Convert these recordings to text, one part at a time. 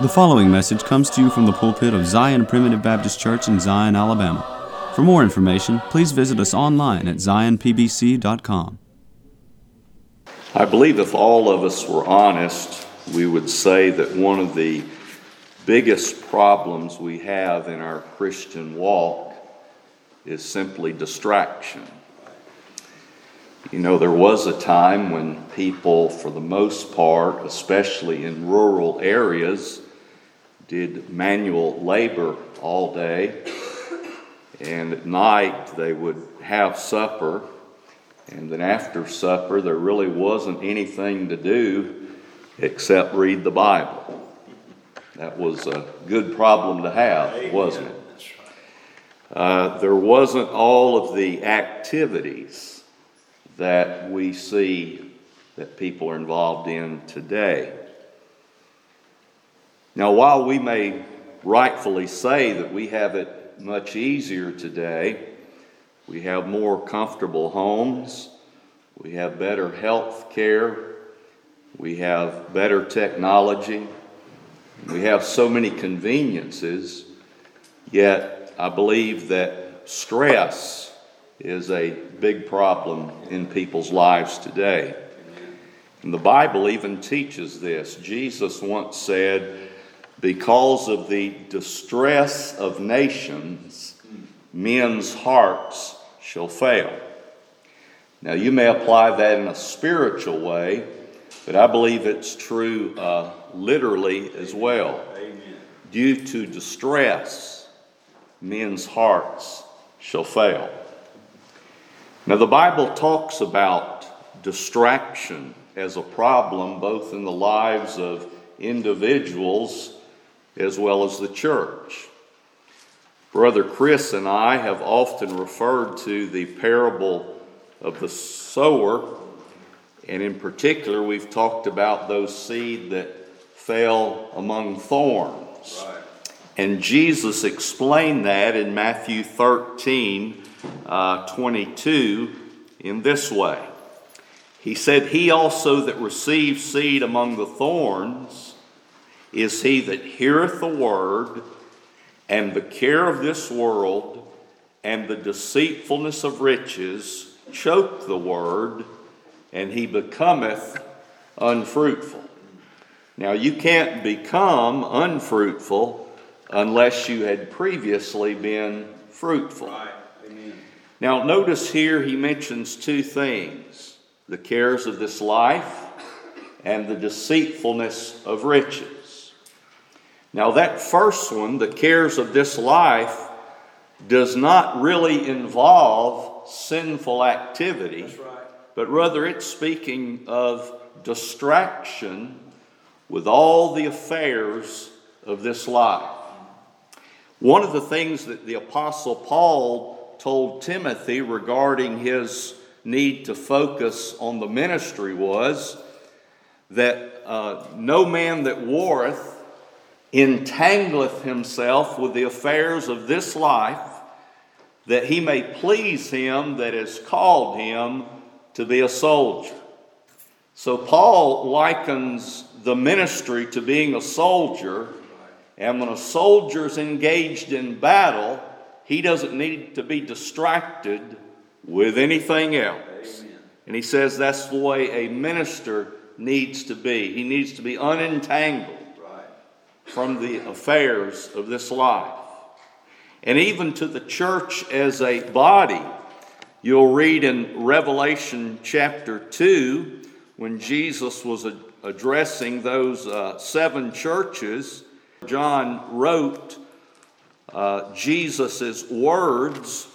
The following message comes to you from the pulpit of Zion Primitive Baptist Church in Zion, Alabama. For more information, please visit us online at zionpbc.com. I believe if all of us were honest, we would say that one of the biggest problems we have in our Christian walk is simply distraction. You know, there was a time when people, for the most part, especially in rural areas, did manual labor all day, and at night they would have supper, and then after supper there really wasn't anything to do except read the Bible. That was a good problem to have, wasn't it? There wasn't all of the activities that we see that people are involved in today. Now, while we may rightfully say that we have it much easier today, we have more comfortable homes, we have better health care, we have better technology, we have so many conveniences, yet I believe that stress is a big problem in people's lives today. And the Bible even teaches this. Jesus once said, "Because of the distress of nations, men's hearts shall fail." Now, you may apply that in a spiritual way, but I believe it's true literally as well. Amen. Due to distress, men's hearts shall fail. Now, the Bible talks about distraction as a problem both in the lives of individuals as well as the church. Brother Chris and I have often referred to the parable of the sower, and in particular, we've talked about those seed that fell among thorns. Right. And Jesus explained that in Matthew 13:22 in this way. He said, "He also that receives seed among the thorns is he that heareth the word, and the care of this world and the deceitfulness of riches choke the word, and he becometh unfruitful." Now, you can't become unfruitful unless you had previously been fruitful. Right. Amen. Now, notice here he mentions two things: the cares of this life and the deceitfulness of riches. Now, that first one, the cares of this life, does not really involve sinful activity. That's right. But rather it's speaking of distraction with all the affairs of this life. One of the things that the Apostle Paul told Timothy regarding his need to focus on the ministry was that no man that warreth entangleth himself with the affairs of this life, that he may please him that has called him to be a soldier. So Paul likens the ministry to being a soldier, and when a soldier's engaged in battle, he doesn't need to be distracted with anything else. Amen. And he says that's the way a minister needs to be. He needs to be unentangled from the affairs of this life. And even to the church as a body, you'll read in Revelation chapter 2, when Jesus was addressing those seven churches, John wrote Jesus' words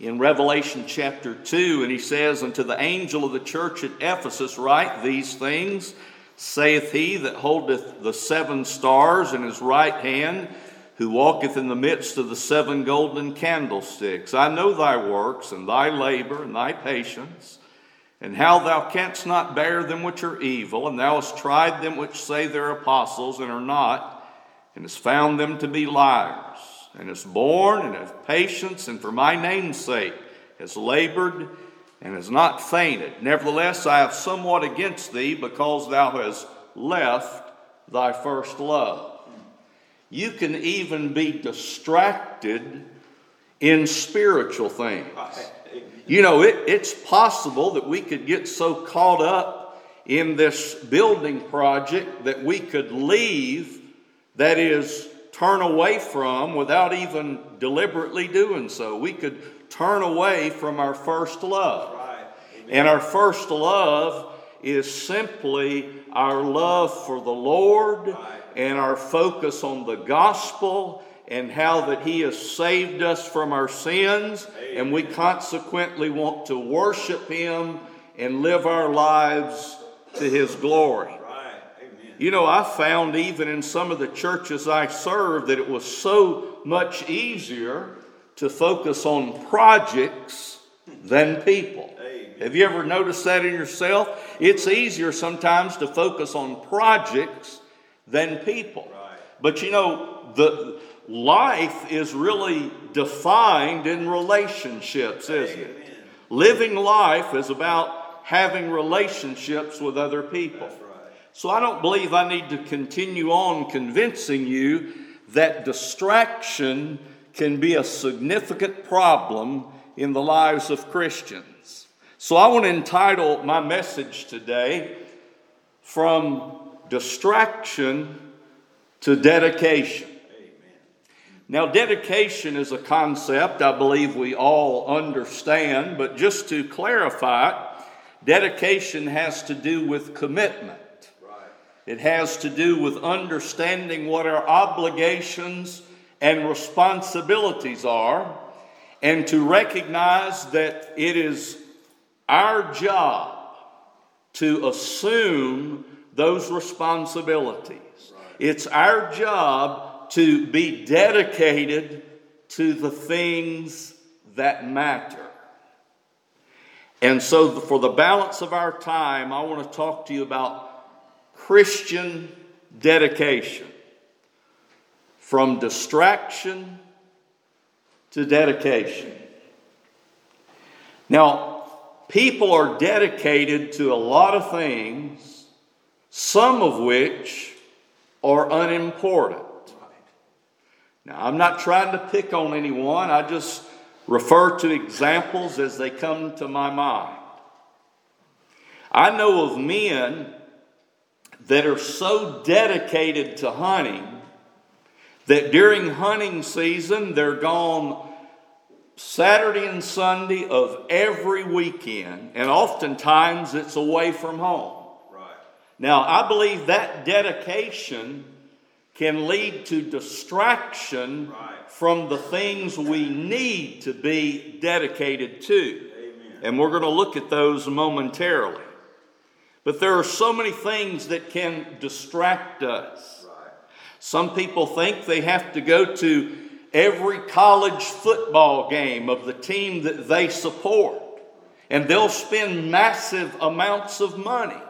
in Revelation chapter 2, and he says, "Unto the angel of the church at Ephesus write, These things saith he that holdeth the seven stars in his right hand, who walketh in the midst of the seven golden candlesticks. I know thy works, and thy labor, and thy patience, and how thou canst not bear them which are evil, and thou hast tried them which say they're apostles, and are not, and hast found them to be liars, and hast borne, and hast patience, and for my name's sake hast labored, and hast not fainted. Nevertheless, I have somewhat against thee, because thou hast left thy first love." You can even be distracted in spiritual things. You know, it's possible that we could get so caught up in this building project that we could leave, that is, turn away from, without even deliberately doing so. We could turn away from our first love. Right. And our first love is simply our love for the Lord, right, and our focus on the gospel and how that He has saved us from our sins. Amen. And we consequently want to worship Him and live our lives to His glory. Right. Amen. You know, I found even in some of the churches I served that it was so much easier to focus on projects than people. Have you ever noticed that in yourself? It's easier sometimes to focus on projects than people. Right. But you know, the life is really defined in relationships, isn't it? Amen. Living life is about having relationships with other people. That's right. So I don't believe I need to continue on convincing you that distraction can be a significant problem in the lives of Christians. So I want to entitle my message today, From Distraction to Dedication. Amen. Now, dedication is a concept I believe we all understand, but just to clarify it, dedication has to do with commitment. Right. It has to do with understanding what our obligations and responsibilities are, and to recognize that it is our job to assume those responsibilities. Right. It's our job to be dedicated to the things that matter. And so for the balance of our time, I want to talk to you about Christian dedication. From distraction to dedication. Now, people are dedicated to a lot of things, some of which are unimportant. Now, I'm not trying to pick on anyone. I just refer to examples as they come to my mind. I know of men that are so dedicated to hunting that during hunting season, they're gone Saturday and Sunday of every weekend, and oftentimes it's away from home. Right. Now, I believe that dedication can lead to distraction, right, from the things we need to be dedicated to. Amen. And we're going to look at those momentarily. But there are so many things that can distract us. Right. Some people think they have to go to every college football game of the team that they support, and they'll spend massive amounts of money.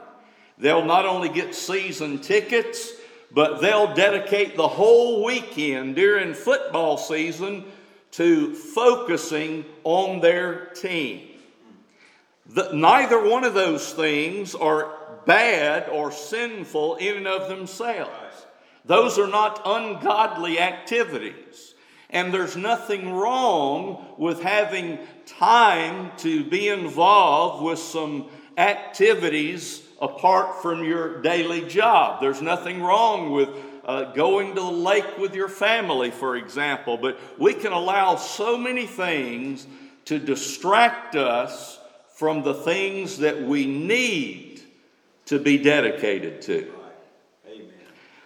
They'll not only get season tickets, but they'll dedicate the whole weekend during football season to focusing on their team. Neither one of those things are bad or sinful in and of themselves. Those are not ungodly activities. And there's nothing wrong with having time to be involved with some activities apart from your daily job. There's nothing wrong with going to the lake with your family, for example. But we can allow so many things to distract us from the things that we need to be dedicated to. Amen.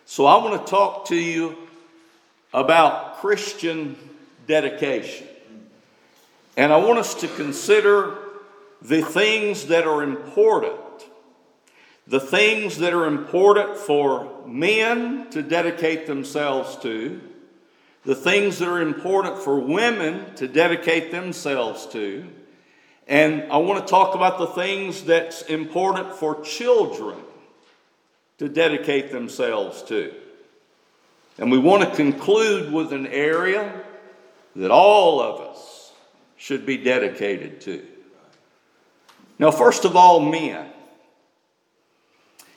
So I want to talk to you about Christian dedication. And I want us to consider the things that are important. The things that are important for men to dedicate themselves to. The things that are important for women to dedicate themselves to. And I want to talk about the things that's important for children to dedicate themselves to. And we want to conclude with an area that all of us should be dedicated to. Now, first of all, men.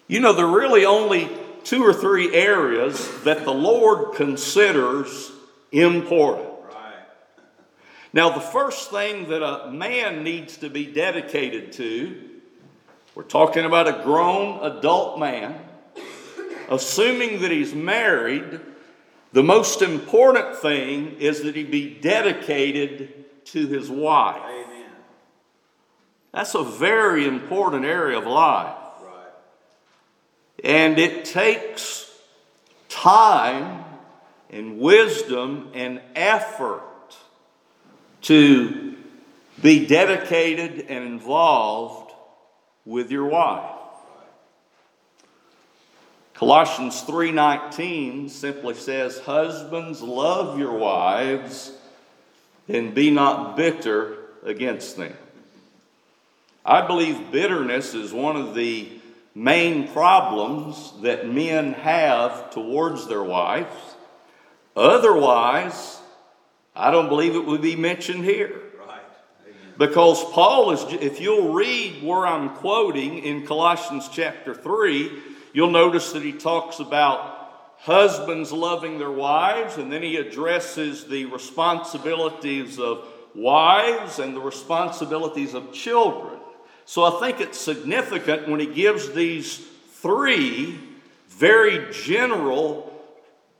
You know, there are really only two or three areas that the Lord considers important. Right. Now, the first thing that a man needs to be dedicated to, we're talking about a grown adult man, assuming that he's married, the most important thing is that he be dedicated to his wife. Amen. That's a very important area of life. Right. And it takes time and wisdom and effort to be dedicated and involved with your wife. Colossians 3:19 simply says, "Husbands, love your wives and be not bitter against them." I believe bitterness is one of the main problems that men have towards their wives. Otherwise, I don't believe it would be mentioned here. Right. Because Paul is, if you'll read where I'm quoting in Colossians chapter 3, you'll notice that he talks about husbands loving their wives, and then he addresses the responsibilities of wives and the responsibilities of children. So I think it's significant when he gives these three very general,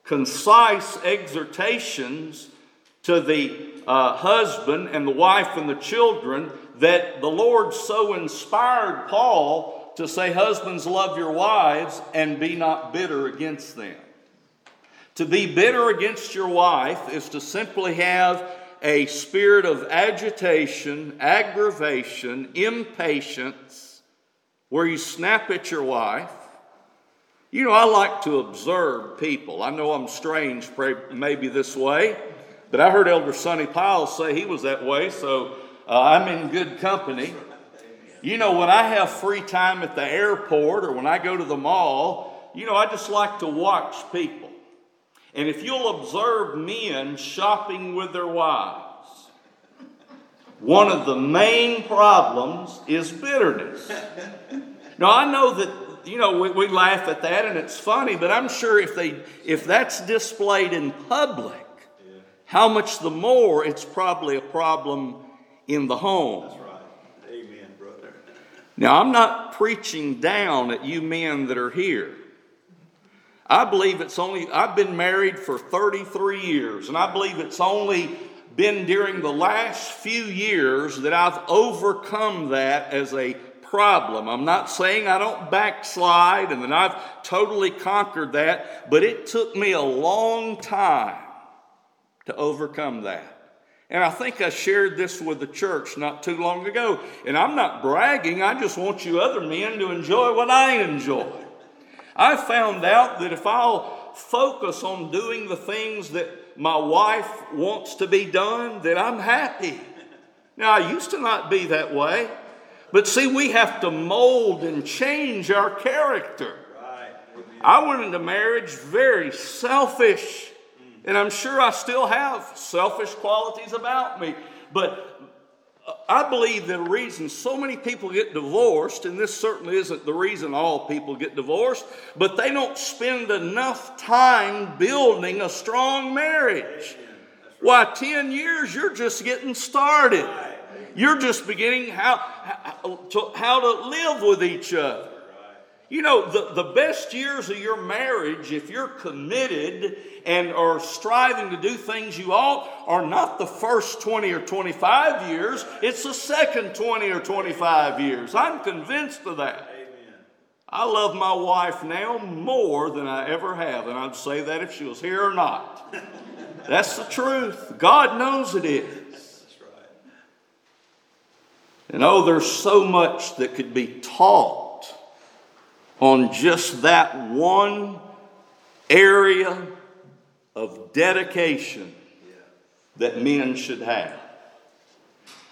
concise exhortations to the husband and the wife and the children that the Lord so inspired Paul to say, "Husbands, love your wives and be not bitter against them." To be bitter against your wife is to simply have a spirit of agitation, aggravation, impatience, where you snap at your wife. You know, I like to observe people. I know I'm strange, maybe this way, but I heard Elder Sonny Powell say he was that way, so I'm in good company. You know, when I have free time at the airport or when I go to the mall, you know, I just like to watch people. And if you'll observe men shopping with their wives, one of the main problems is bitterness. Now, I know that, you know, we laugh at that and it's funny, but I'm sure if that's displayed in public, how much the more it's probably a problem in the home. That's right. Now, I'm not preaching down at you men that are here. I believe it's only, I've been married for 33 years, and I believe it's only been during the last few years that I've overcome that as a problem. I'm not saying I don't backslide and that I've totally conquered that, but it took me a long time to overcome that. And I think I shared this with the church not too long ago. And I'm not bragging. I just want you other men to enjoy what I enjoy. I found out that if I'll focus on doing the things that my wife wants to be done, that I'm happy. Now, I used to not be that way. But see, we have to mold and change our character. Right. I went into marriage very selfish. And I'm sure I still have selfish qualities about me. But I believe the reason so many people get divorced, and this certainly isn't the reason all people get divorced, but they don't spend enough time building a strong marriage. Why, 10 years, you're just getting started. You're just beginning how to live with each other. You know, the best years of your marriage, if you're committed and are striving to do things you ought, are not the first 20 or 25 years. It's the second 20 or 25 years. I'm convinced of that. Amen. I love my wife now more than I ever have, and I'd say that if she was here or not. That's the truth. God knows it is. That's right. And oh, there's so much that could be taught on just that one area of dedication that men should have.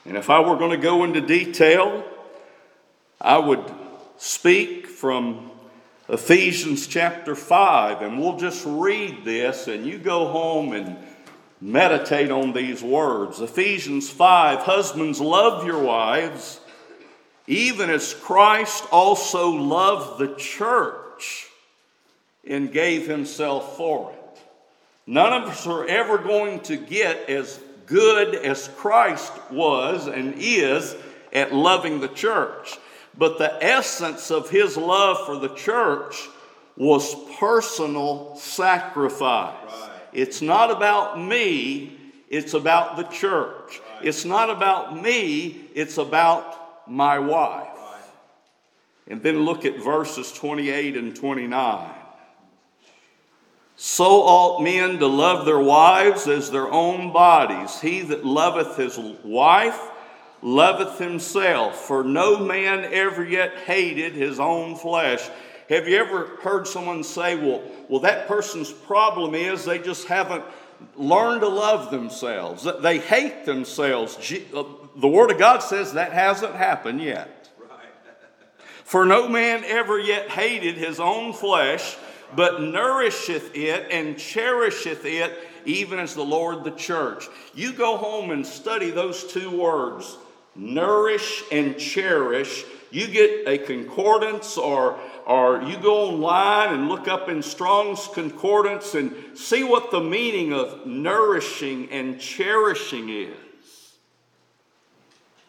And if I were going to go into detail, I would speak from Ephesians chapter 5, and we'll just read this, and you go home and meditate on these words. Ephesians 5, "Husbands, love your wives, even as Christ also loved the church and gave himself for it. None of us are ever going to get as good as Christ was and is at loving the church. But the essence of his love for the church was personal sacrifice. Right. It's not about me, it's about the church. Right. It's not about me, it's about my wife. Right. And then look at verses 28 and 29. So ought men to love their wives as their own bodies. He that loveth his wife loveth himself, for no man ever yet hated his own flesh. Have you ever heard someone say, well, that person's problem is they just haven't learned to love themselves. They hate themselves. The Word of God says that hasn't happened yet. Right. For no man ever yet hated his own flesh, but nourisheth it and cherisheth it, even as the Lord the church. You go home and study those two words, nourish and cherish. You get a concordance, or you go online and look up in Strong's Concordance and see what the meaning of nourishing and cherishing is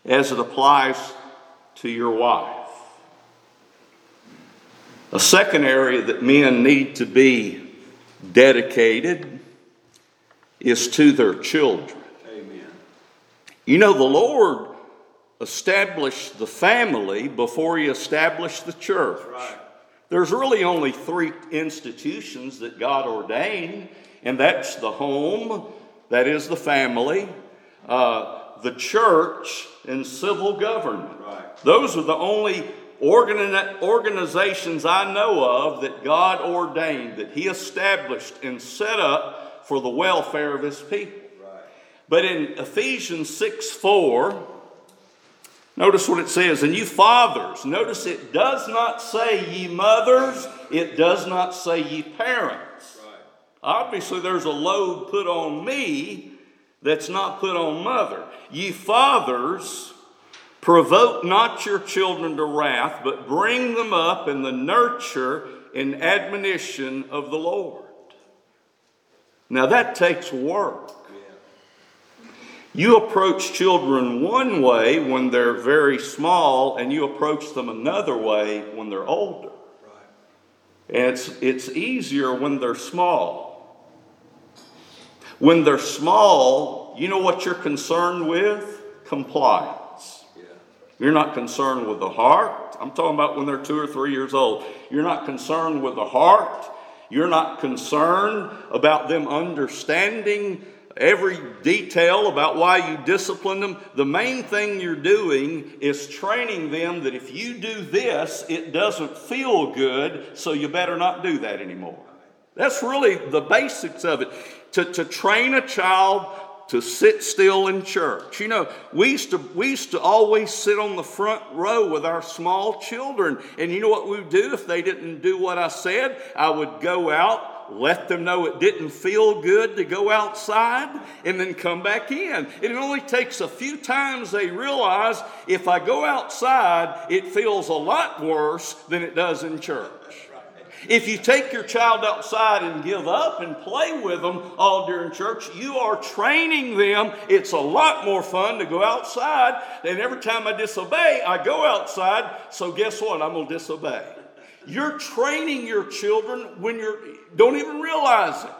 as it applies to your wife. A second area that men need to be dedicated is to their children. Amen. You know, the Lord established the family before he established the church. Right. There's really only three institutions that God ordained, and that's the home, that is the family, the church, and civil government. Right. Those are the only organizations I know of that God ordained, that he established and set up for the welfare of his people. Right. But in Ephesians 6:4, notice what it says. And you fathers, notice it does not say ye mothers, it does not say ye parents. Right. Obviously there's a load put on me that's not put on mother. Ye fathers, provoke not your children to wrath, but bring them up in the nurture and admonition of the Lord. Now that takes work. Yeah. You approach children one way when they're very small, and you approach them another way when they're older. Right. And it's easier when they're small. When they're small, you know what you're concerned with? Compliance. You're not concerned with the heart. I'm talking about when they're 2 or 3 years old. You're not concerned with the heart. You're not concerned about them understanding every detail about why you discipline them. The main thing you're doing is training them that if you do this, it doesn't feel good, so you better not do that anymore. That's really the basics of it. To train a child to sit still in church. You know, we used to always sit on the front row with our small children. And you know what we would do if they didn't do what I said? I would go out, let them know it didn't feel good to go outside, and then come back in. It only takes a few times they realize if I go outside, it feels a lot worse than it does in church. If you take your child outside and give up and play with them all during church, you are training them. It's a lot more fun to go outside. And every time I disobey, I go outside. So guess what? I'm going to disobey. You're training your children when you don't even realize it.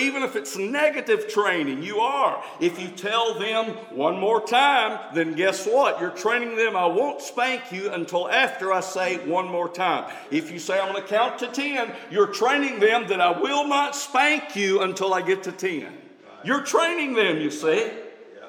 Even if it's negative training, you are. If you tell them one more time, then guess what? You're training them, I won't spank you until after I say one more time. If you say I'm going to count to 10, you're training them that I will not spank you until I get to 10. Right. You're training them, you see. Yeah.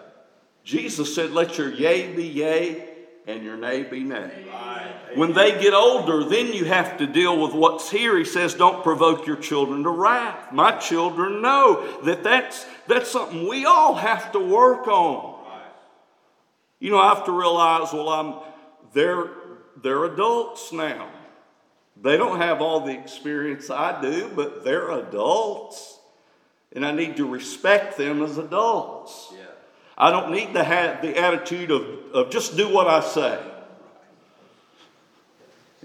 Jesus said, let your yea be yea and your nay be nay. Right. When they get older, then you have to deal with what's here. He says, don't provoke your children to wrath. My children know that that's something we all have to work on. Right. You know, I have to realize, they're adults now. They don't have all the experience I do, but they're adults. And I need to respect them as adults. Yeah. I don't need to have the attitude of just do what I say.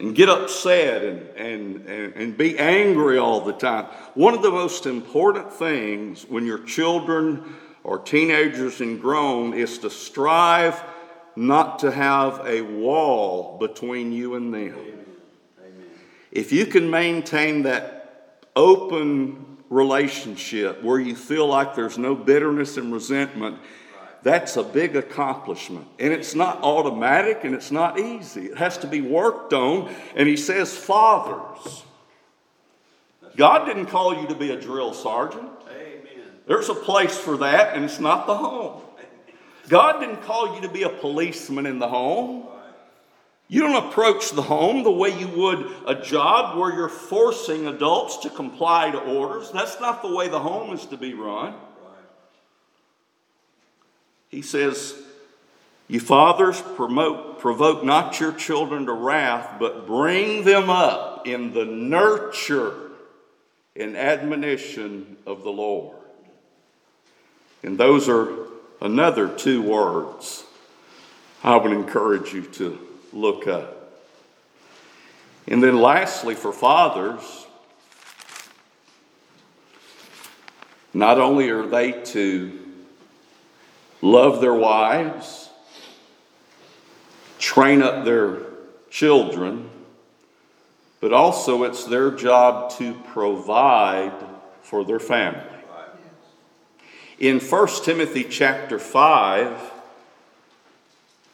and get upset and be angry all the time. One of the most important things when you're children or teenagers and grown is to strive not to have a wall between you and them. Amen. Amen. If you can maintain that open relationship where you feel like there's no bitterness and resentment, that's a big accomplishment. And it's not automatic and it's not easy. It has to be worked on. And he says, fathers. God didn't call you to be a drill sergeant. Amen. There's a place for that, and it's not the home. God didn't call you to be a policeman in the home. You don't approach the home the way you would a job where you're forcing adults to comply to orders. That's not the way the home is to be run. He says, you fathers, provoke not your children to wrath, but bring them up in the nurture and admonition of the Lord. And those are another two words I would encourage you to look up. And then lastly, for fathers, not only are they to love their wives, train up their children, but also it's their job to provide for their family. In 1 Timothy chapter 5,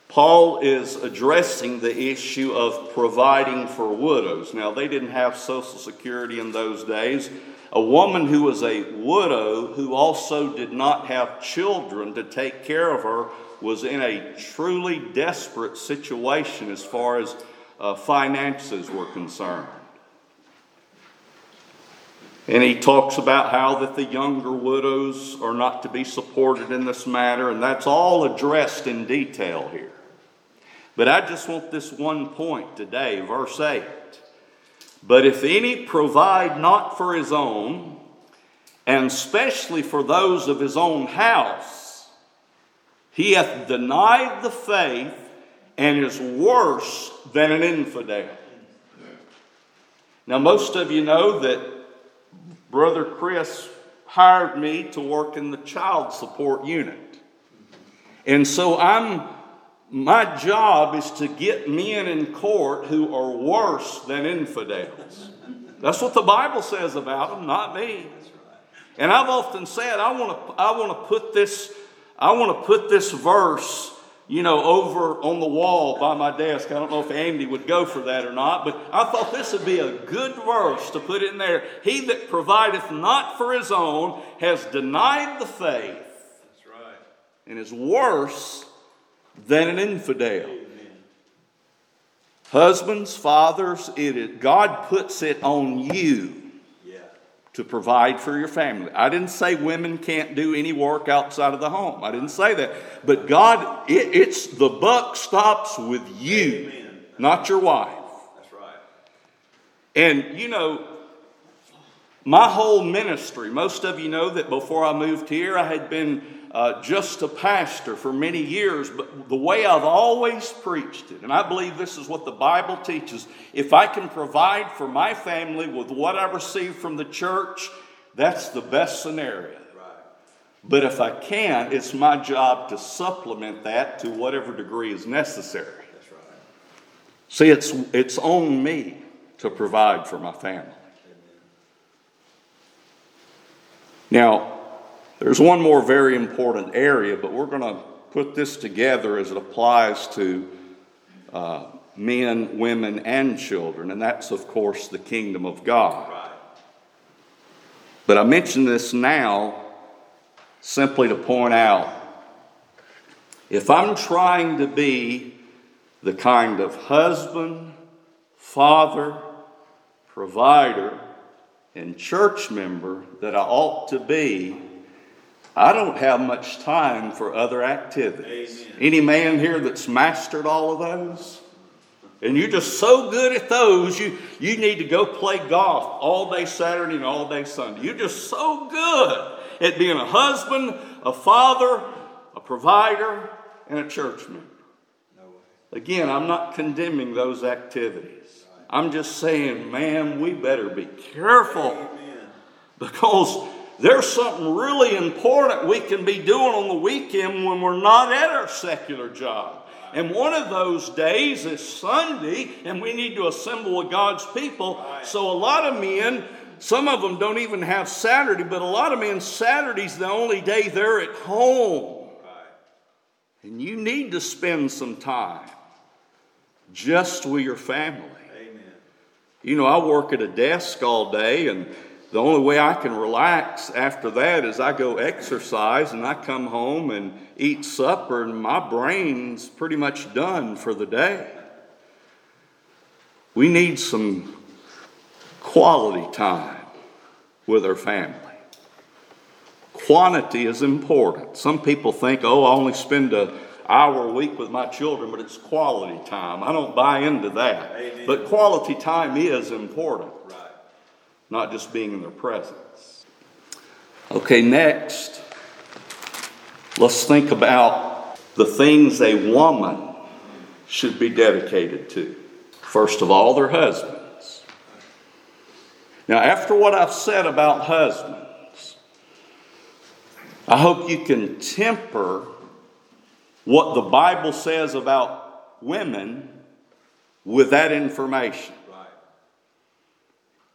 Paul is addressing the issue of providing for widows. Now, they didn't have Social Security in those days. A woman who was a widow who also did not have children to take care of her was in a truly desperate situation as far as finances were concerned. And he talks about how that the younger widows are not to be supported in this matter, and that's all addressed in detail here. But I just want this one point today, verse 8. But if any provide not for his own, and especially for those of his own house, he hath denied the faith and is worse than an infidel. Now, most of you know that Brother Chris hired me to work in the child support unit. And so my job is to get men in court who are worse than infidels. That's what the Bible says about them, not me. And I've often said I want to put this verse, over on the wall by my desk. I don't know if Andy would go for that or not, but I thought this would be a good verse to put in there. He that provideth not for his own has denied the faith. That's right. And is worse than an infidel. Amen. Husbands, fathers, God puts it on you to provide for your family. I didn't say women can't do any work outside of the home. I didn't say that. But God, it's the buck stops with you, not your wife. That's right. And my whole ministry, most of you know that before I moved here, I had been just a pastor for many years, but the way I've always preached it, and I believe this is what the Bible teaches, if I can provide for my family with what I receive from the church, that's the best scenario. Right. But if I can, it's my job to supplement that to whatever degree is necessary. That's right. See, it's on me to provide for my family. Amen. Now, there's one more very important area, but we're going to put this together as it applies to men, women, and children, and that's, of course, the kingdom of God. Right. But I mention this now simply to point out, if I'm trying to be the kind of husband, father, provider, and church member that I ought to be, I don't have much time for other activities. Amen. Any man here that's mastered all of those? And you're just so good at those, you need to go play golf all day Saturday and all day Sunday. You're just so good at being a husband, a father, a provider, and a church member. No way. Again, I'm not condemning those activities. Right. I'm just saying, man, we better be careful. Amen. Because there's something really important we can be doing on the weekend when we're not at our secular job. And one of those days is Sunday, and we need to assemble with God's people. Right. So a lot of men, some of them don't even have Saturday, but a lot of men, Saturday's the only day they're at home. Right. And you need to spend some time just with your family. Amen. You know, I work at a desk all day, and the only way I can relax after that is I go exercise and I come home and eat supper, and my brain's pretty much done for the day. We need some quality time with our family. Quantity is important. Some people think, oh, I only spend an hour a week with my children, but it's quality time. I don't buy into that. Amen. But quality time is important. Right. Not just being in their presence. Okay, next, let's think about the things a woman should be dedicated to. First of all, their husbands. Now, after what I've said about husbands, I hope you can temper what the Bible says about women with that information.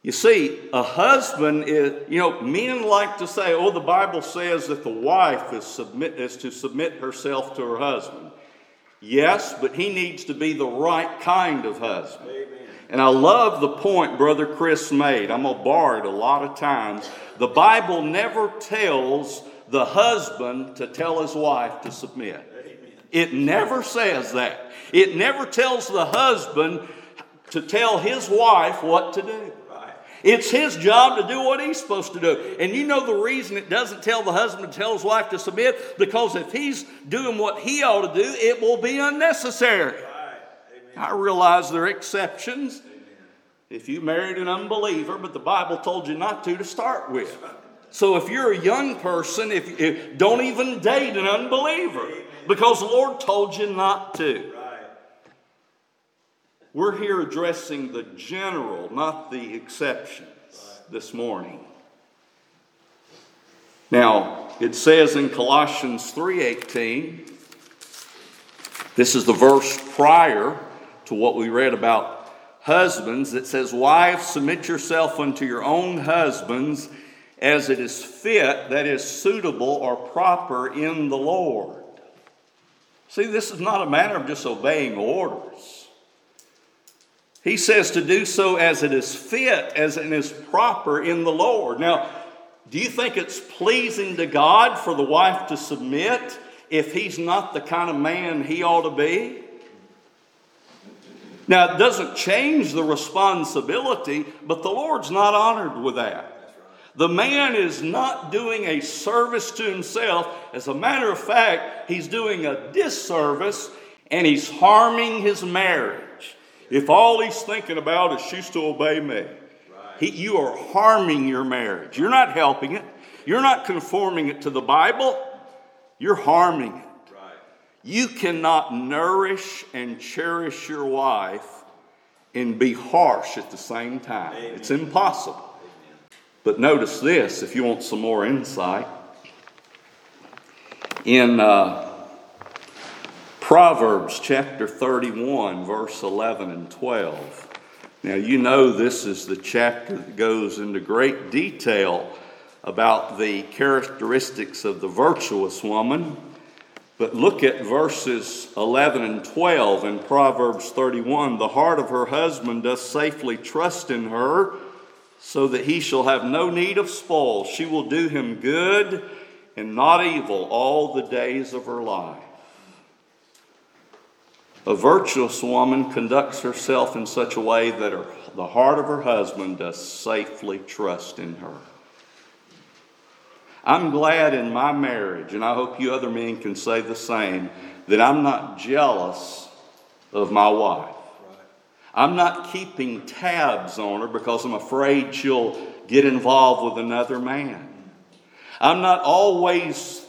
You see, a husband is, you know, men like to say, oh, the Bible says that the wife is to submit herself to her husband. Yes, but he needs to be the right kind of husband. Amen. And I love the point Brother Chris made. I'm going to borrow it a lot of times. The Bible never tells the husband to tell his wife to submit. Amen. It never says that. It never tells the husband to tell his wife what to do. It's his job to do what he's supposed to do. And you know the reason it doesn't tell the husband to tell his wife to submit? Because if he's doing what he ought to do, it will be unnecessary. Right. I realize there are exceptions. Amen. If you married an unbeliever, but the Bible told you not to start with. So if you're a young person, if don't even date an unbeliever. Amen. Because the Lord told you not to. We're here addressing the general, not the exceptions this morning. Now, it says in Colossians 3:18, this is the verse prior to what we read about husbands, that says, wives, submit yourself unto your own husbands as it is fit, that is suitable or proper in the Lord. See, this is not a matter of just obeying orders. He says to do so as it is fit, as it is proper in the Lord. Now, do you think it's pleasing to God for the wife to submit if he's not the kind of man he ought to be? Now, it doesn't change the responsibility, but the Lord's not honored with that. The man is not doing a service to himself. As a matter of fact, he's doing a disservice and he's harming his marriage. If all he's thinking about is she's to obey me, you are harming your marriage. You're not helping it. You're not conforming it to the Bible. You're harming it. Right. You cannot nourish and cherish your wife and be harsh at the same time. Amen. It's impossible. Amen. But notice this, if you want some more insight. In Proverbs chapter 31, verse 11 and 12. Now, you know this is the chapter that goes into great detail about the characteristics of the virtuous woman. But look at verses 11 and 12 in Proverbs 31. The heart of her husband doth safely trust in her, so that he shall have no need of spoil. She will do him good and not evil all the days of her life. A virtuous woman conducts herself in such a way that the heart of her husband does safely trust in her. I'm glad in my marriage, and I hope you other men can say the same, that I'm not jealous of my wife. I'm not keeping tabs on her because I'm afraid she'll get involved with another man. I'm not always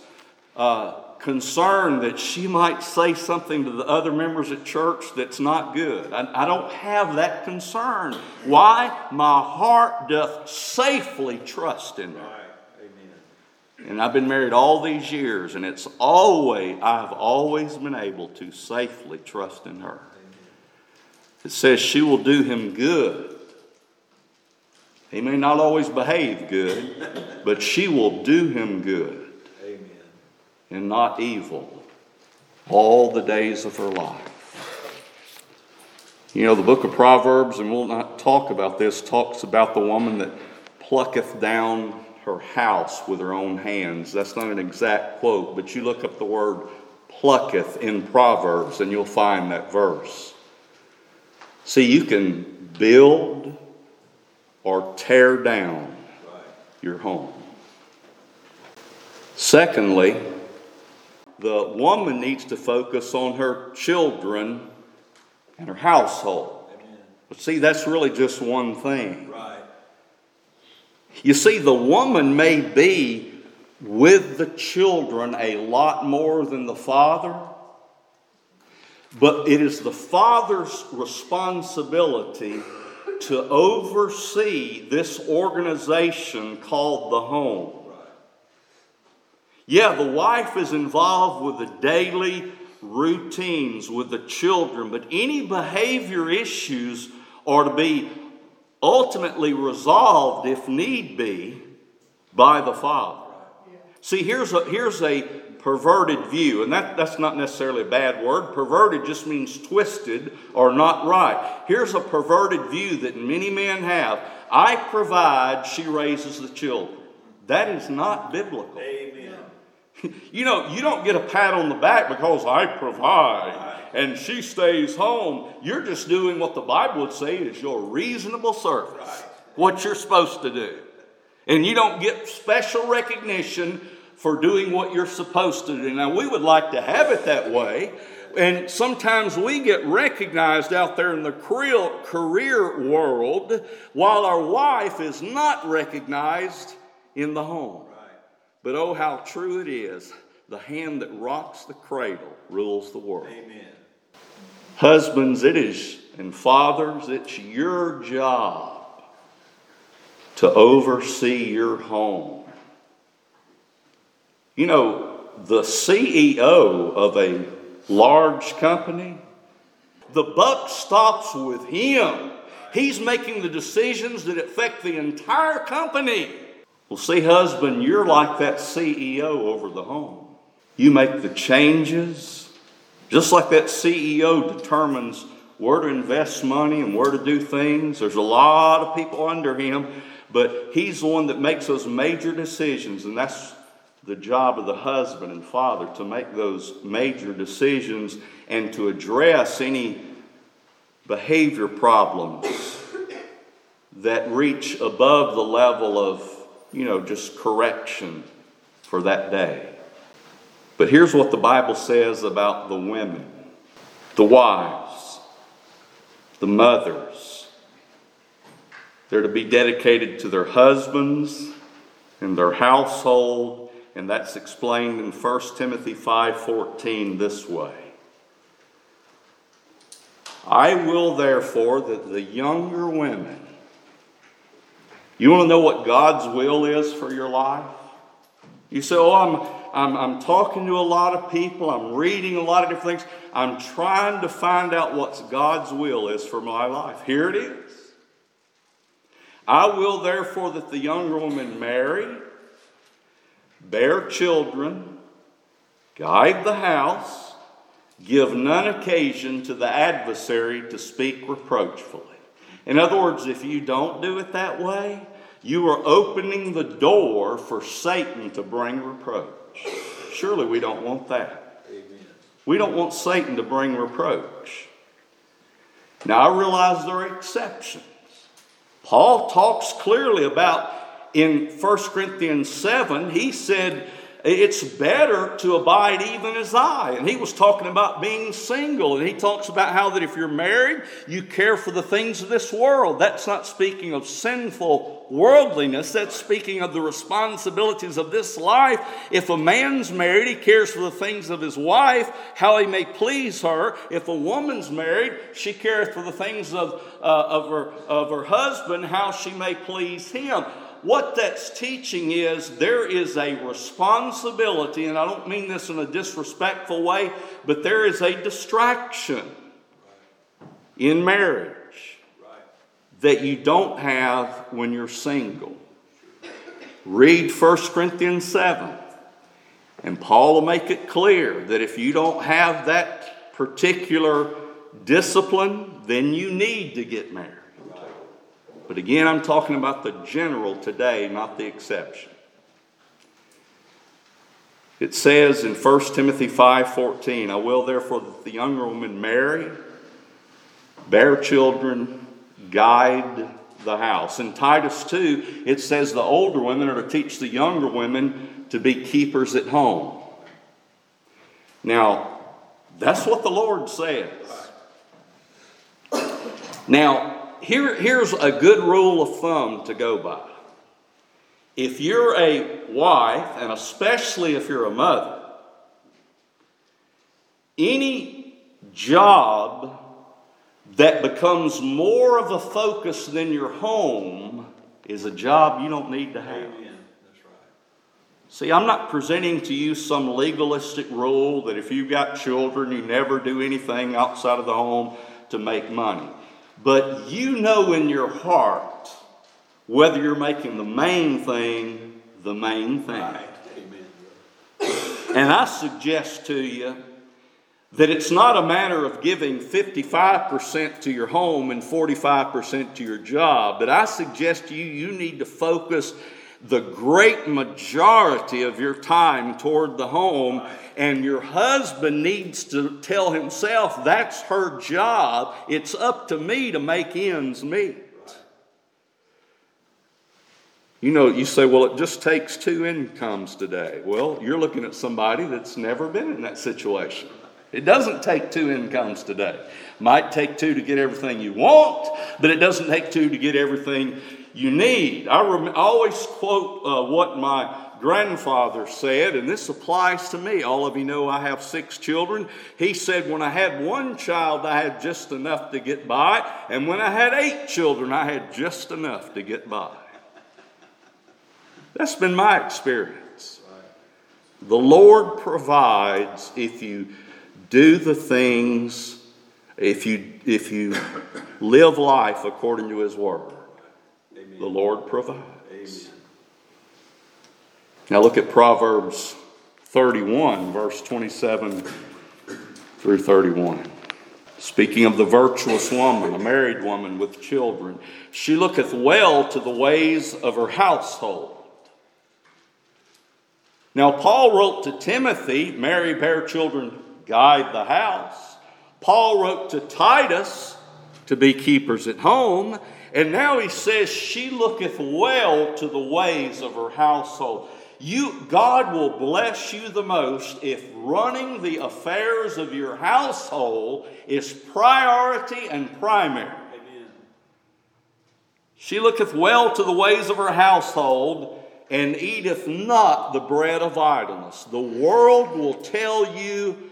concerned that she might say something to the other members at church that's not good. I don't have that concern. Why? My heart doth safely trust in her. And I've been married all these years, and I've always been able to safely trust in her. It says she will do him good. He may not always behave good, but she will do him good. Amen. And not evil all the days of her life. You know, the book of Proverbs, and we'll not talk about this, talks about the woman that plucketh down her house with her own hands. That's not an exact quote, but you look up the word plucketh in Proverbs, and you'll find that verse. See, you can build or tear down your home. Secondly, the woman needs to focus on her children and her household. But see, that's really just one thing. You see, the woman may be with the children a lot more than the father, but it is the father's responsibility to oversee this organization called the home. Yeah, the wife is involved with the daily routines with the children, but any behavior issues are to be ultimately resolved, if need be, by the father. See, here's a perverted view, and that's not necessarily a bad word. Perverted just means twisted or not right. Here's a perverted view that many men have. I provide, she raises the children. That is not biblical. Amen. You know, you don't get a pat on the back because I provide and she stays home. You're just doing what the Bible would say is your reasonable service, what you're supposed to do. And you don't get special recognition for doing what you're supposed to do. Now, we would like to have it that way. And sometimes we get recognized out there in the career world while our wife is not recognized in the home. But oh, how true it is. The hand that rocks the cradle rules the world. Amen. Husbands, it is, and fathers, it's your job to oversee your home. You know, the CEO of a large company, the buck stops with him. He's making the decisions that affect the entire company. Well, see, husband, you're like that CEO over the home. You make the changes, just like that CEO determines where to invest money and where to do things. There's a lot of people under him, but he's the one that makes those major decisions, and that's the job of the husband and father, to make those major decisions and to address any behavior problems that reach above the level of, you know, just correction for that day. But here's what the Bible says about the women, the wives, the mothers. They're to be dedicated to their husbands and their household. And that's explained in 1 Timothy 5:14 this way. I will therefore that the younger women, you want to know what God's will is for your life? You say, oh, I'm talking to a lot of people, I'm reading a lot of different things, I'm trying to find out what God's will is for my life. Here it is. I will therefore that the younger women marry, bear children, guide the house, give none occasion to the adversary to speak reproachfully. In other words, if you don't do it that way, you are opening the door for Satan to bring reproach. Surely we don't want that. Amen. We don't want Satan to bring reproach. Now, I realize there are exceptions. Paul talks clearly about, in 1 Corinthians 7, he said, it's better to abide even as I. And he was talking about being single. And he talks about how that if you're married, you care for the things of this world. That's not speaking of sinful worldliness, that's speaking of the responsibilities of this life. If a man's married, he cares for the things of his wife, how he may please her. If a woman's married, she cares for the things of her husband, how she may please him. What that's teaching is there is a responsibility, and I don't mean this in a disrespectful way, but there is a distraction in marriage that you don't have when you're single. Read 1 Corinthians 7, and Paul will make it clear that if you don't have that particular discipline, then you need to get married. But again, I'm talking about the general today, not the exception. It says in 1 Timothy 5:14, I will therefore that the younger women marry, bear children, guide the house. In Titus 2, it says the older women are to teach the younger women to be keepers at home. Now, that's what the Lord says. Now, Here's a good rule of thumb to go by. If you're a wife, and especially if you're a mother, any job that becomes more of a focus than your home is a job you don't need to have. See, I'm not presenting to you some legalistic rule that if you've got children, you never do anything outside of the home to make money. But you know in your heart whether you're making the main thing the main thing. Right. Amen. And I suggest to you that it's not a matter of giving 55% to your home and 45% to your job, but I suggest to you, you need to focus the great majority of your time toward the home, and your husband needs to tell himself, that's her job. It's up to me to make ends meet. You know, you say, well, it just takes two incomes today. Well, you're looking at somebody that's never been in that situation. It doesn't take two incomes today. Might take two to get everything you want, but it doesn't take two to get everything you need. I always quote what my grandfather said, and this applies to me. All of you know I have 6 children. He said, when I had 1 child, I had just enough to get by, and when I had 8 children, I had just enough to get by. That's been my experience. The Lord provides if you do the things, if you live life according to His Word. Amen. The Lord provides. Amen. Now look at Proverbs 31, verse 27 through 31. Speaking of the virtuous woman, a married woman with children, she looketh well to the ways of her household. Now Paul wrote to Timothy, marry, bear children, guide the house. Paul wrote to Titus to be keepers at home. And now he says, she looketh well to the ways of her household. God will bless you the most if running the affairs of your household is priority and primary. Amen. She looketh well to the ways of her household, and eateth not the bread of idleness. The world will tell you,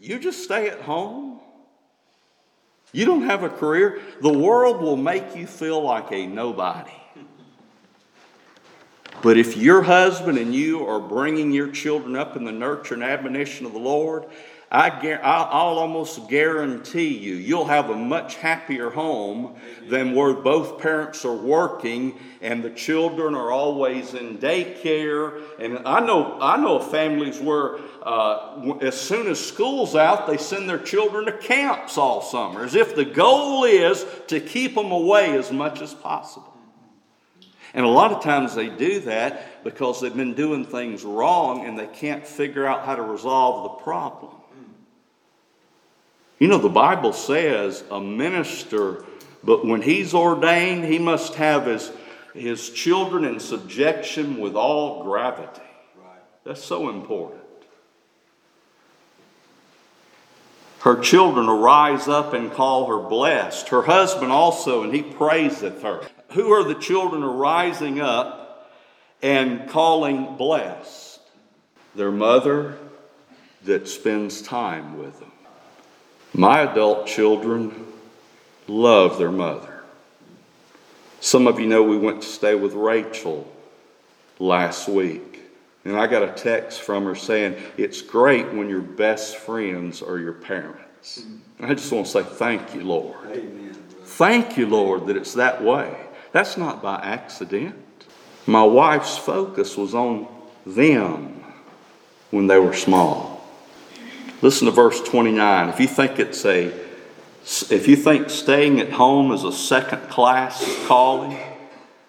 you just stay at home. You don't have a career. The world will make you feel like a nobody. But if your husband and you are bringing your children up in the nurture and admonition of the Lord, I'll almost guarantee you, you'll have a much happier home than where both parents are working and the children are always in daycare. And I know of families where as soon as school's out, they send their children to camps all summer, as if the goal is to keep them away as much as possible. And a lot of times they do that because they've been doing things wrong and they can't figure out how to resolve the problem. You know, the Bible says a minister, but when he's ordained, he must have his children in subjection with all gravity. Right. That's so important. Her children arise up and call her blessed. Her husband also, and he praiseth her. who are the children rising up and calling blessed? Their mother that spends time with them. My adult children love their mother. Some of you know we went to stay with Rachel last week. And I got a text from her saying, it's great when your best friends are your parents. And I just want to say, thank you, Lord. Amen. Thank you, Lord, that it's that way. That's not by accident. My wife's focus was on them when they were small. Listen to verse 29. If you think staying at home is a second class calling,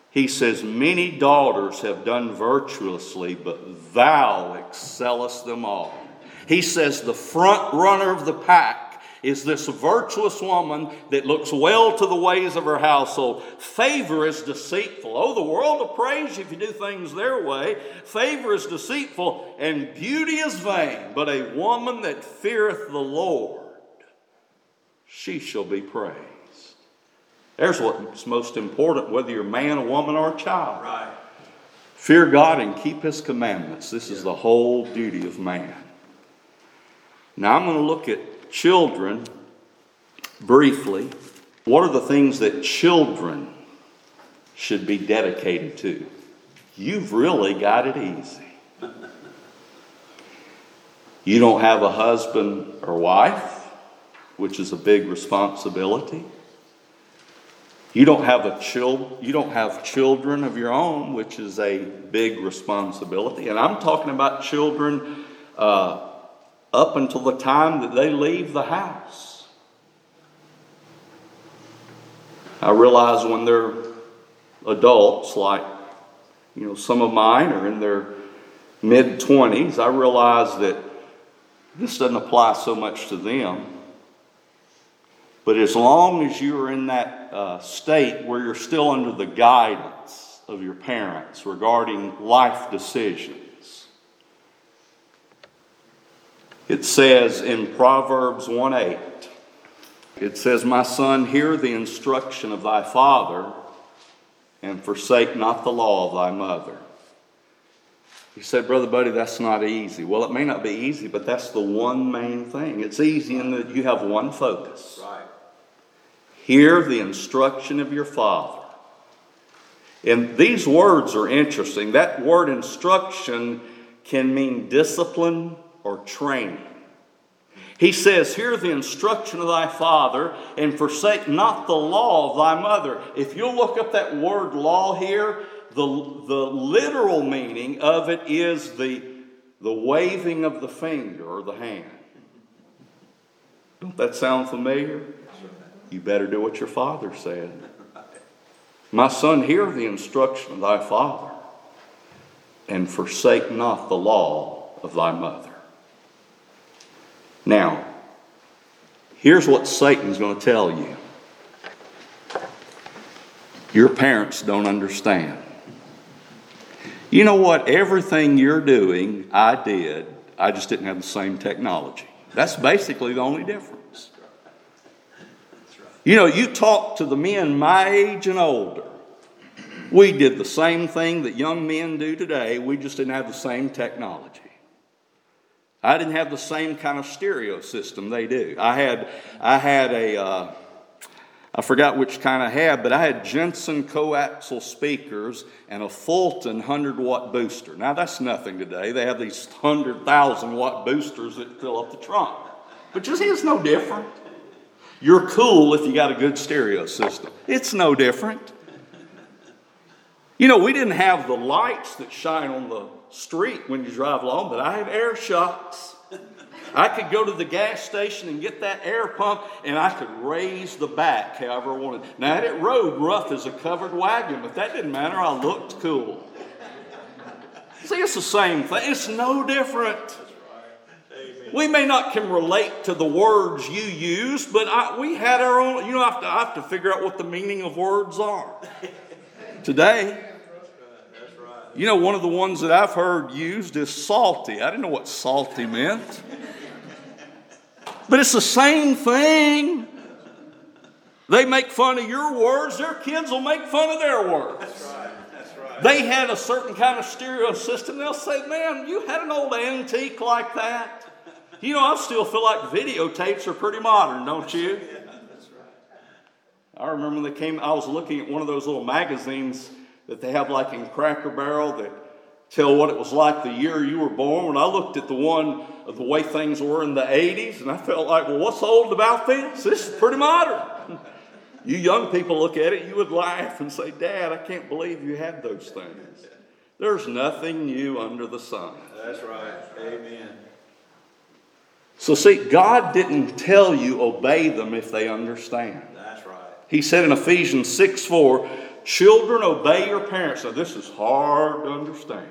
he says, many daughters have done virtuously, but thou excellest them all. He says the front runner of the pack is this virtuous woman that looks well to the ways of her household. Favor is deceitful. Oh, the world will praise you if you do things their way. Favor is deceitful and beauty is vain, but a woman that feareth the Lord, she shall be praised. There's what's most important, whether you're a man, a woman, or a child. Right. Fear God and keep His commandments. This is the whole duty of man. Now I'm going to look at children briefly. What are the things that children should be dedicated to? You've really got it easy. You don't have a husband or wife, which is a big responsibility. You don't have children of your own, which is a big responsibility. And I'm talking about children up until the time that they leave the house. I realize when they're adults, like some of mine are in their mid-20s, I realize that this doesn't apply so much to them. But as long as you're in that state where you're still under the guidance of your parents regarding life decisions, it says in Proverbs 1:8, it says, my son, hear the instruction of thy father and forsake not the law of thy mother. You said, Brother Buddy, that's not easy. Well, it may not be easy, but that's the one main thing. It's easy in that you have one focus. Right. Hear the instruction of your father. And these words are interesting. That word instruction can mean discipline or training. He says, hear the instruction of thy father and forsake not the law of thy mother. If you'll look up that word law here, the literal meaning of it is the waving of the finger or the hand. Don't that sound familiar? You better do what your father said. My son, hear the instruction of thy father and forsake not the law of thy mother. Now, here's what Satan's going to tell you. Your parents don't understand. You know what? Everything you're doing, I did. I just didn't have the same technology. That's basically the only difference. You talk to the men my age and older. We did the same thing that young men do today. We just didn't have the same technology. I didn't have the same kind of stereo system they do. I forgot which kind I had, but I had Jensen coaxial speakers and a Fulton 100-watt booster. Now, that's nothing today. They have these 100,000-watt boosters that fill up the trunk. But you see, it's no different. You're cool if you got a good stereo system. It's no different. We didn't have the lights that shine on the street when you drive along, but I had air shocks. I could go to the gas station and get that air pump, and I could raise the back however I wanted. Now, it rode rough as a covered wagon, but that didn't matter. I looked cool. See, it's the same thing. It's no different. That's right. Amen. We may not can relate to the words you use, but we had our own. I have to figure out what the meaning of words are today. One of the ones that I've heard used is salty. I didn't know what salty meant. But it's the same thing. They make fun of your words, their kids will make fun of their words. That's right. That's right. They had a certain kind of stereo system. They'll say, man, you had an old antique like that. You know, I still feel like videotapes are pretty modern, don't you? Yeah, that's right. I remember when they came, I was looking at one of those little magazines that they have like in Cracker Barrel that tell what it was like the year you were born. When I looked at the one of the way things were in the 80s, and I felt like, well, what's old about this? This is pretty modern. You young people look at it, you would laugh and say, Dad, I can't believe you had those things. There's nothing new under the sun. That's right. Amen. So see, God didn't tell you obey them if they understand. That's right. He said in Ephesians 6:4, children, obey your parents. Now this is hard to understand.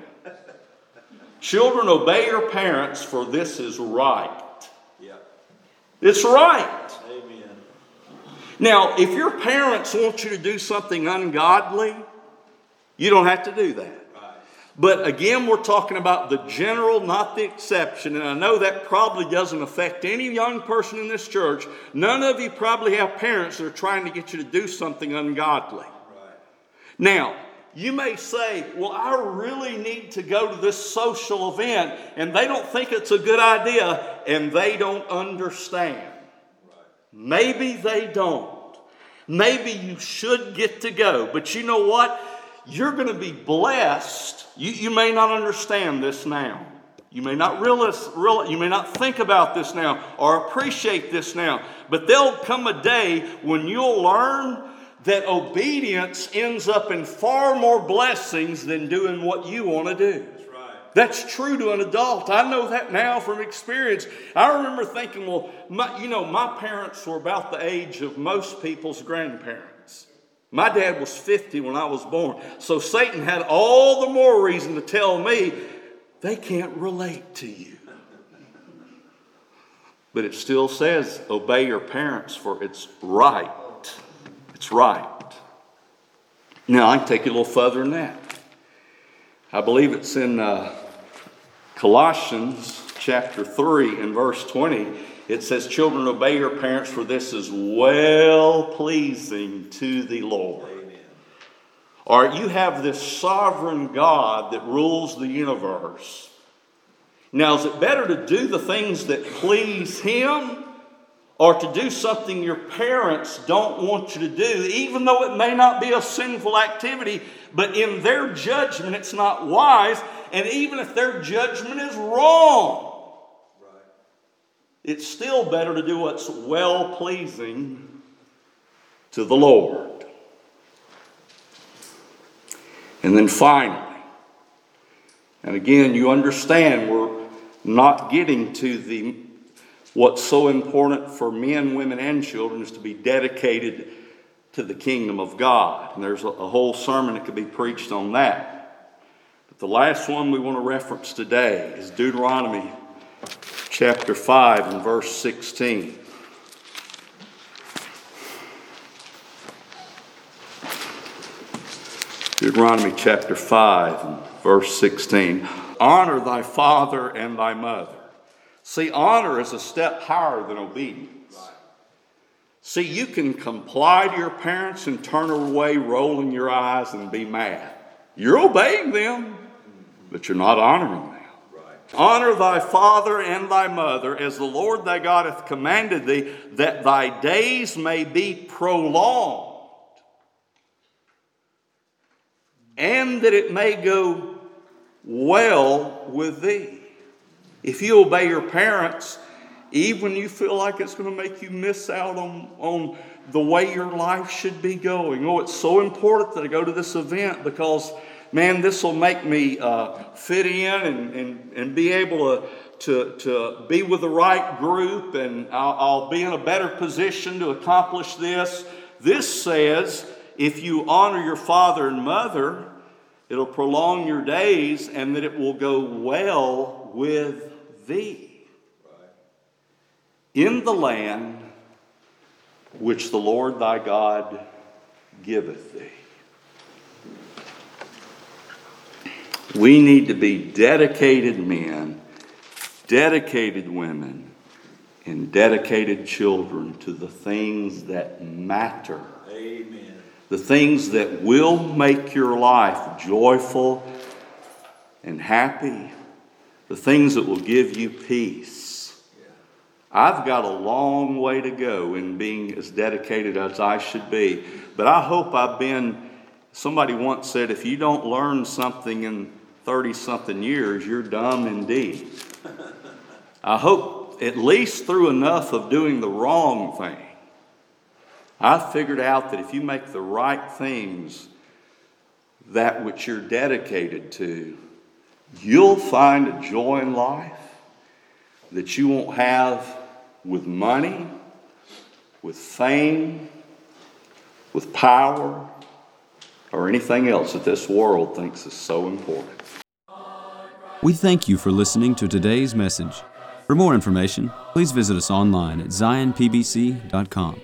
Children, obey your parents, for this is right. Yeah. It's right. Amen. Now, if your parents want you to do something ungodly, you don't have to do that. But again, we're talking about the general, not the exception. And I know that probably doesn't affect any young person in this church. None of you probably have parents that are trying to get you to do something ungodly. Right. Now, you may say, well, I really need to go to this social event, and they don't think it's a good idea, and they don't understand. Right. Maybe they don't. Maybe you should get to go. But you know what? You're going to be blessed. You may not understand this now. You may not you may not think about this now or appreciate this now. But there'll come a day when you'll learn that obedience ends up in far more blessings than doing what you want to do. That's right. That's true to an adult. I know that now from experience. I remember thinking, well, my parents were about the age of most people's grandparents. My dad was 50 when I was born. So Satan had all the more reason to tell me, they can't relate to you. But it still says, obey your parents, for it's right. It's right. Now, I can take it a little further than that. I believe it's in Colossians chapter 3 and verse 20. It says, children, obey your parents, for this is well-pleasing to the Lord. Amen. Or you have this sovereign God that rules the universe. Now, is it better to do the things that please Him or to do something your parents don't want you to do, even though it may not be a sinful activity, but in their judgment it's not wise, and even if their judgment is wrong, it's still better to do what's well-pleasing to the Lord. And then finally, and again, you understand we're not getting to what's so important for men, women, and children is to be dedicated to the kingdom of God. And there's a whole sermon that could be preached on that. But the last one we want to reference today is Deuteronomy chapter 5 and verse 16. Deuteronomy chapter 5 and verse 16. Honor thy father and thy mother. See, honor is a step higher than obedience. Right. See, you can comply to your parents and turn away rolling your eyes and be mad. You're obeying them, but you're not honoring them. Honor thy father and thy mother, as the Lord thy God hath commanded thee, that thy days may be prolonged, and that it may go well with thee. If you obey your parents, even when you feel like it's going to make you miss out on the way your life should be going. Oh, it's so important that I go to this event because, man, this will make me fit in and be able to be with the right group, and I'll be in a better position to accomplish this. This says, if you honor your father and mother, it'll prolong your days and that it will go well with thee in the land which the Lord thy God giveth thee. We need to be dedicated men, dedicated women, and dedicated children to the things that matter. Amen. The things that will make your life joyful and happy. The things that will give you peace. Yeah. I've got a long way to go in being as dedicated as I should be. But I hope I've been... Somebody once said, if you don't learn something in 30-something years, you're dumb indeed. I hope at least through enough of doing the wrong thing, I figured out that if you make the right things that which you're dedicated to, you'll find a joy in life that you won't have with money, with fame, with power, or anything else that this world thinks is so important. We thank you for listening to today's message. For more information, please visit us online at zionpbc.com.